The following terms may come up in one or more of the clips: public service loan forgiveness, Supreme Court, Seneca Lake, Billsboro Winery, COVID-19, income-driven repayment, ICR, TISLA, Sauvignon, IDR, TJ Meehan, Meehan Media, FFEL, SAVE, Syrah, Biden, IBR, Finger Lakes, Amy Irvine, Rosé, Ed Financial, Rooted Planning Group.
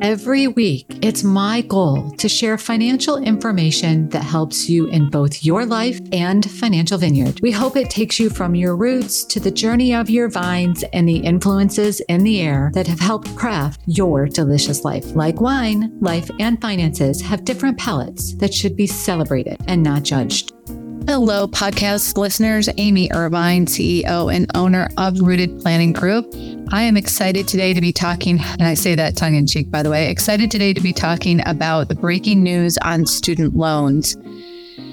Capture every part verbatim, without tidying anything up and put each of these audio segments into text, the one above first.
Every week, it's my goal to share financial information that helps you in both your life and financial vineyard. We hope it takes you from your roots to the journey of your vines and the influences in the air that have helped craft your delicious life. Like wine, life and finances have different palates that should be celebrated and not judged. Hello, podcast listeners. Amy Irvine, C E O and owner of Rooted Planning Group. I am excited today to be talking, and I say that tongue in cheek, by the way, excited today to be talking about the breaking news on student loans.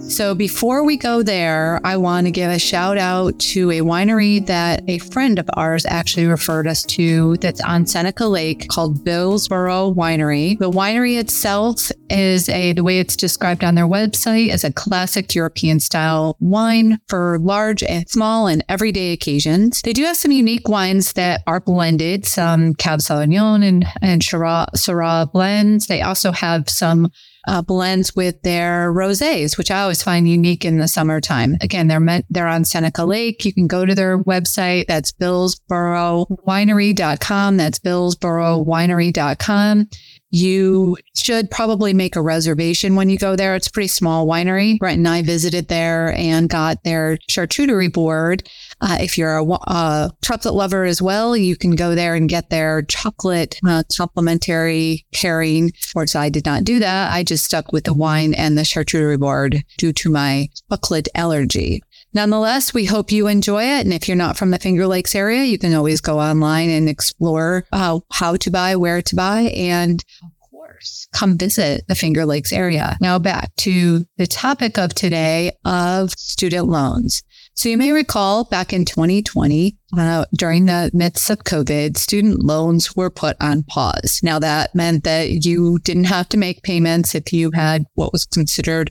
So before we go there, I want to give a shout out to a winery that a friend of ours actually referred us to that's on Seneca Lake called Billsboro Winery. The winery itself is a, the way it's described on their website, is a classic European style wine for large and small and everyday occasions. They do have some unique wines that are blended, some Cab Sauvignon and, and Syrah, Syrah blends. They also have some Uh, blends with their rosés, which I always find unique in the summertime. Again, they're meant, they're on Seneca Lake. You can go to their website. That's billsboro winery dot com. That's billsboro winery dot com. You should probably make a reservation when you go there. It's a pretty small winery. Brent and I visited there and got their charcuterie board. Uh, if you're a, a chocolate lover as well, you can go there and get their chocolate uh, complimentary pairing. Of course, I did not do that. I just stuck with the wine and the charcuterie board due to my chocolate allergy. Nonetheless, we hope you enjoy it. And if you're not from the Finger Lakes area, you can always go online and explore uh, how to buy, where to buy, and of course, come visit the Finger Lakes area. Now back to the topic of today of student loans. So you may recall back in twenty twenty, uh, during the midst of COVID, student loans were put on pause. Now that meant that you didn't have to make payments if you had what was considered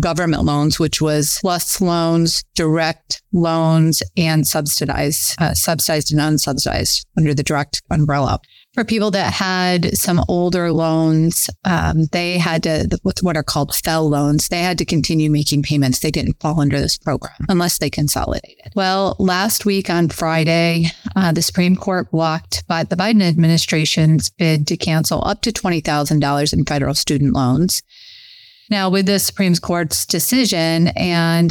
government loans, which was PLUS loans, direct loans, and subsidized, uh, subsidized and unsubsidized under the direct umbrella. For people that had some older loans, um, they had to, with what are called F F E L loans, they had to continue making payments. They didn't fall under this program unless they consolidated. Well, last week on Friday, uh, the Supreme Court blocked by the Biden administration's bid to cancel up to twenty thousand dollars in federal student loans. Now, with the Supreme Court's decision and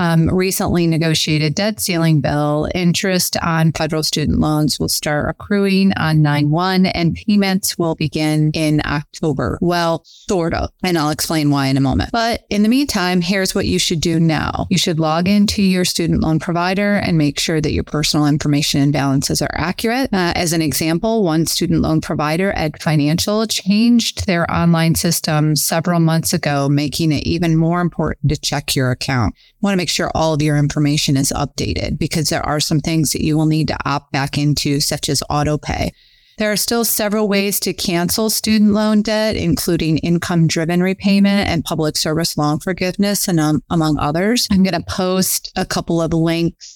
um, recently negotiated debt ceiling bill, interest on federal student loans will start accruing on nine one and payments will begin in October. Well, sort of. And I'll explain why in a moment. But in the meantime, here's what you should do now. You should log into your student loan provider and make sure that your personal information and balances are accurate. Uh, as an example, one student loan provider, Ed Financial, changed their online system several months ago, making it even more important to check your account. You want to make sure all of your information is updated because there are some things that you will need to opt back into, such as auto pay. There are still several ways to cancel student loan debt, including income-driven repayment and public service loan forgiveness, and um, among others. I'm going to post a couple of links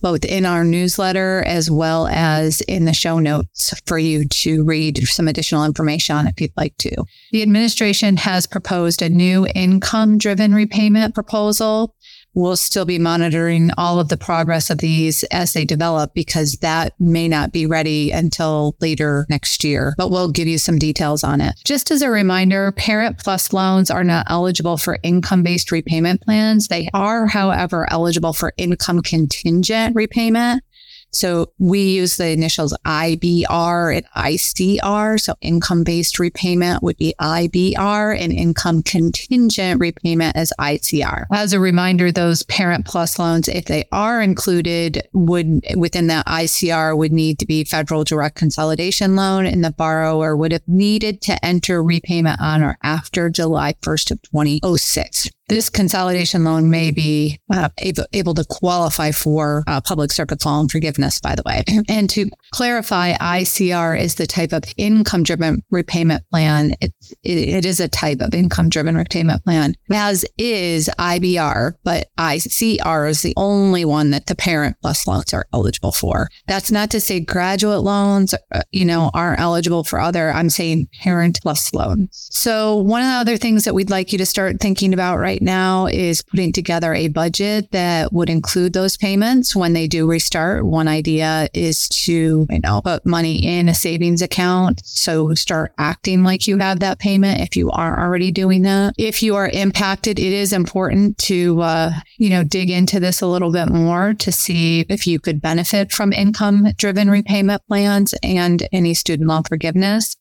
both in our newsletter as well as in the show notes for you to read some additional information on if you'd like to. The administration has proposed a new income-driven repayment proposal. We'll still be monitoring all of the progress of these as they develop because that may not be ready until later next year, but we'll give you some details on it. Just as a reminder, Parent PLUS loans are not eligible for income-based repayment plans. They are, however, eligible for income contingent repayment. So we use the initials I B R and I C R. So income-based repayment would be I B R and income contingent repayment is I C R. As a reminder, those Parent PLUS loans, if they are included, would within that I C R would need to be federal direct consolidation loan, and the borrower would have needed to enter repayment on or after July first of twenty oh six. This consolidation loan may be uh, able, able to qualify for uh, public service loan forgiveness, by the way. And to clarify, I C R is the type of income-driven repayment plan. It, it, it is a type of income-driven repayment plan, as is I B R, but I C R is the only one that the Parent PLUS loans are eligible for. That's not to say graduate loans, uh, you know, aren't eligible for other. I'm saying Parent PLUS loans. So one of the other things that we'd like you to start thinking about right now is putting together a budget that would include those payments when they do restart. One idea is to, you know, put money in a savings account. So start acting like you have that payment if you are already doing that. If you are impacted, it is important to, uh, you know, dig into this a little bit more to see if you could benefit from income-driven repayment plans and any student loan forgiveness.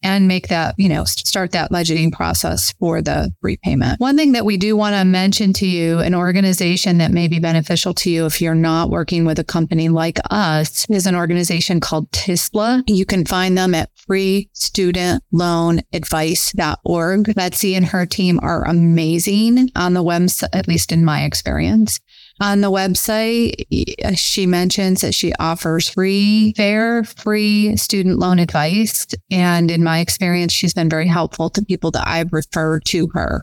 And make that, you know, start that budgeting process for the repayment. One thing that we do want to mention to you, an organization that may be beneficial to you if you're not working with a company like us, is an organization called TISLA. You can find them at free student loan advice dot org. Betsy and her team are amazing on the website, at least in my experience. On the website, she mentions that she offers free, fair, free student loan advice. And in my experience, she's been very helpful to people that I've referred to her.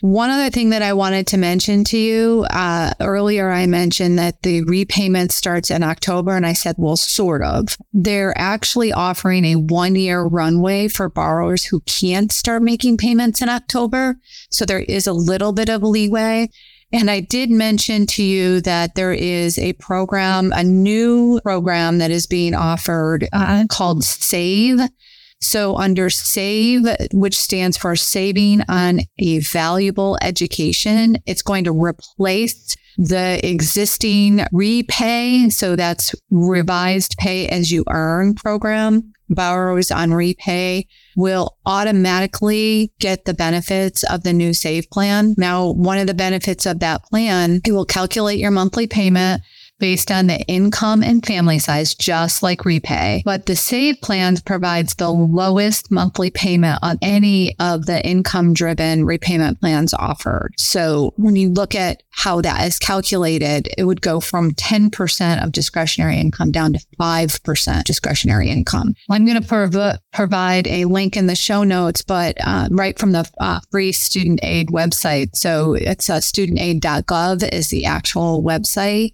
One other thing that I wanted to mention to you, uh, earlier I mentioned that the repayment starts in October, and I said, well, sort of. They're actually offering a one-year runway for borrowers who can't start making payments in October. So there is a little bit of leeway. And I did mention to you that there is a program, a new program that is being offered uh, called SAVE. So under SAVE, which stands for Saving on a Valuable Education, it's going to replace the existing repay. So that's revised pay as you earn program. Borrowers on repay will automatically get the benefits of the new SAVE plan. Now, one of the benefits of that plan, it will calculate your monthly payment based on the income and family size, just like repay. But the SAVE plan provides the lowest monthly payment on any of the income-driven repayment plans offered. So when you look at how that is calculated, it would go from ten percent of discretionary income down to five percent discretionary income. I'm going to prov- provide a link in the show notes, but uh, right from the uh, free student aid website. So it's uh, student aid dot gov is the actual website.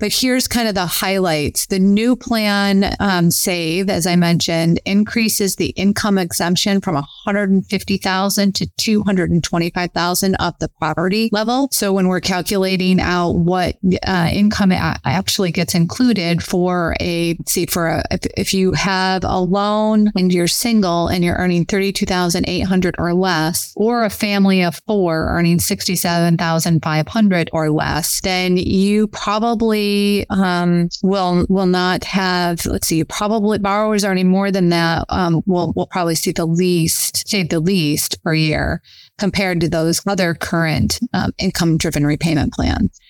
But here's kind of the highlights. The new plan, um, SAVE, as I mentioned, increases the income exemption from one hundred fifty thousand dollars to two hundred twenty-five thousand dollars up the property level. So when we're calculating out what uh, income actually gets included for a, see, for a, if, if you have a loan and you're single and you're earning thirty-two thousand eight hundred dollars or less, or a family of four earning sixty-seven thousand five hundred dollars or less, then you probably Um, will will not have, let's see, probably borrowers earning more than that um, will will probably see the least, say the least per year compared to those other current um, income-driven repayment plans.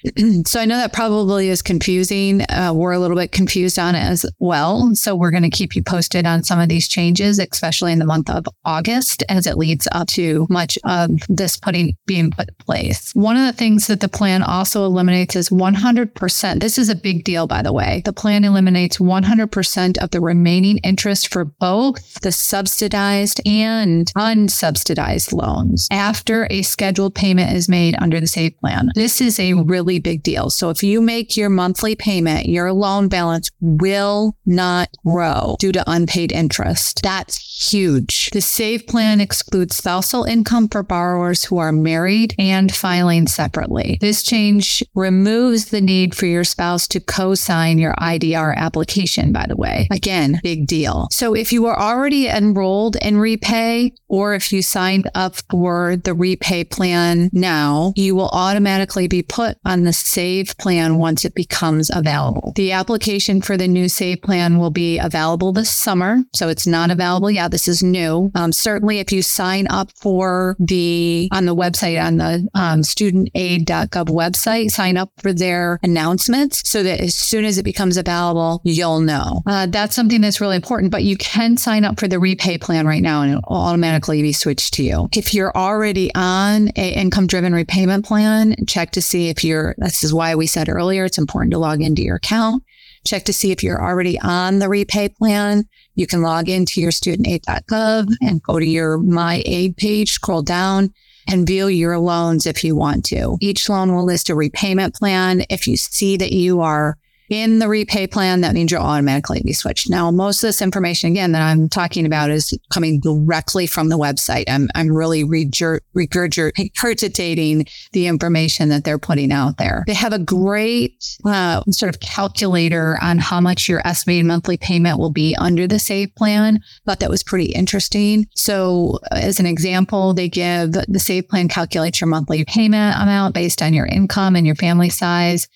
So I know that probably is confusing. Uh, we're a little bit confused on it as well. So we're going to keep you posted on some of these changes, especially in the month of August, as it leads up to much of this putting being put in place. One of the things that the plan also eliminates is one hundred percent. This is a big deal, by the way. The plan eliminates one hundred percent of the remaining interest for both the subsidized and unsubsidized loans after a scheduled payment is made under the SAVE plan. This is a really big deal. So if you make your monthly payment, your loan balance will not grow due to unpaid interest. That's huge. The SAVE plan excludes spousal income for borrowers who are married and filing separately. This change removes the need for your spouse to co-sign your I D R application, by the way. Again, big deal. So if you are already enrolled in repay, or if you signed up for board the repay plan now, you will automatically be put on the SAVE plan once it becomes available. The application for the new SAVE plan will be available this summer, so it's not available yet. This is new. Um, certainly, if you sign up for the, on the website, on the um, student aid dot gov website, sign up for their announcements so that as soon as it becomes available, you'll know. Uh, that's something that's really important, but you can sign up for the repay plan right now and it will automatically be switched to you. If you're already on a income-driven repayment plan, check to see if you're, this is why we said earlier, it's important to log into your account. Check to see if you're already on the repay plan. You can log into your student aid dot gov and go to your My Aid page, scroll down, and view your loans if you want to. Each loan will list a repayment plan. If you see that you are in the repay plan, that means you'll automatically be switched. Now, most of this information, again, that I'm talking about is coming directly from the website. I'm I'm really regurg- regurgitating the information that they're putting out there. They have a great uh, sort of calculator on how much your estimated monthly payment will be under the SAVE plan. Thought that was pretty interesting. So as an example, they give the SAVE plan calculates your monthly payment amount based on your income and your family size.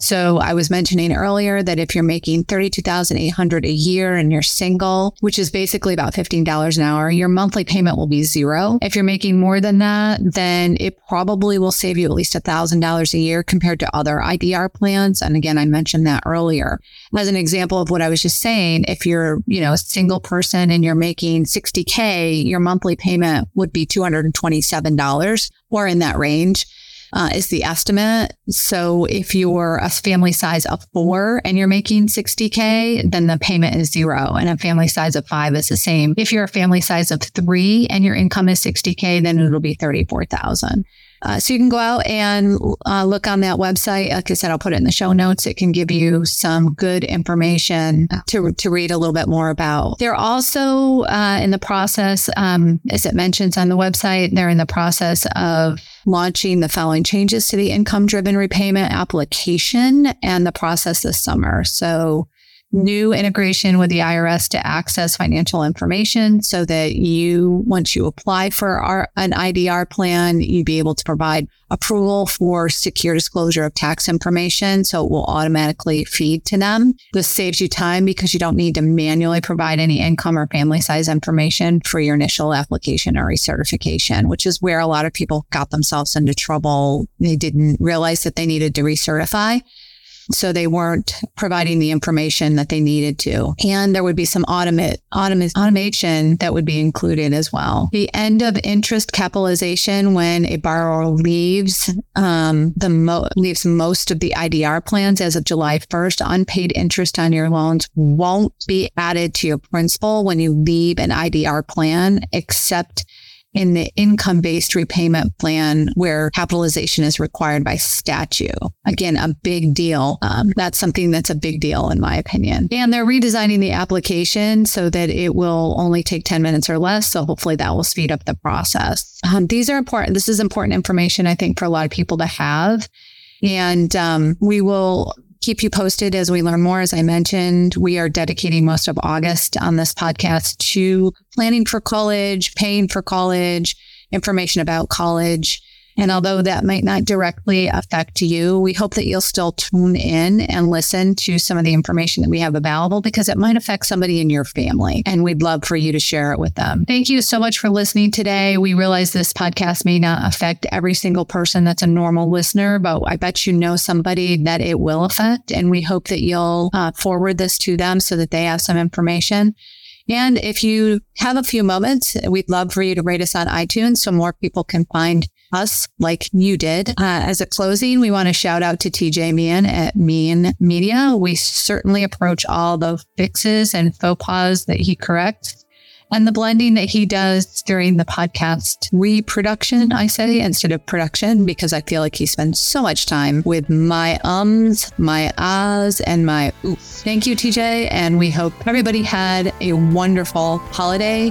So I was mentioning earlier that if you're making thirty-two thousand eight hundred dollars a year and you're single, which is basically about fifteen dollars an hour, your monthly payment will be zero. If you're making more than that, then it probably will save you at least one thousand dollars a year compared to other I B R plans. And again, I mentioned that earlier. As an example of what I was just saying, if you're, you know, a single person and you're making sixty thousand, your monthly payment would be two hundred twenty-seven dollars or in that range. Uh, is the estimate. So if you're a family size of four and you're making sixty thousand, then the payment is zero. And a family size of five is the same. If you're a family size of three and your income is sixty thousand, then it'll be thirty-four thousand. Uh, so you can go out and uh, look on that website. Like I said, I'll put it in the show notes. It can give you some good information to to read a little bit more about. They're also uh, in the process, um, as it mentions on the website, they're in the process of launching the following changes to the income-driven repayment application and the process this summer. So new integration with the I R S to access financial information so that you, once you apply for our, an I D R plan, you'd be able to provide approval for secure disclosure of tax information. So it will automatically feed to them. This saves you time because you don't need to manually provide any income or family size information for your initial application or recertification, which is where a lot of people got themselves into trouble. They didn't realize that they needed to recertify. So they weren't providing the information that they needed to. And there would be some automate, automate, automation that would be included as well. The end of interest capitalization when a borrower leaves um, the mo- leaves most of the I D R plans as of July first, unpaid interest on your loans won't be added to your principal when you leave an I D R plan, except in the income-based repayment plan where capitalization is required by statute. Again, a big deal. Um, that's something that's a big deal in my opinion. And they're redesigning the application so that it will only take ten minutes or less. So hopefully that will speed up the process. Um, these are important. This is important information, I think, for a lot of people to have. And um, we will keep you posted as we learn more. As I mentioned, we are dedicating most of August on this podcast to planning for college, paying for college, information about college. And although that might not directly affect you, we hope that you'll still tune in and listen to some of the information that we have available because it might affect somebody in your family. And we'd love for you to share it with them. Thank you so much for listening today. We realize this podcast may not affect every single person that's a normal listener, but I bet you know somebody that it will affect. And we hope that you'll uh, forward this to them so that they have some information. And if you have a few moments, we'd love for you to rate us on iTunes so more people can find us like you did. Uh, as a closing, we want to shout out to T J Meehan at Meehan Media. We certainly approach all the fixes and faux pas that he corrects and the blending that he does during the podcast reproduction, I say, instead of production, because I feel like he spends so much time with my ums, my ahs, and my oof. Thank you, T J, and we hope everybody had a wonderful holiday.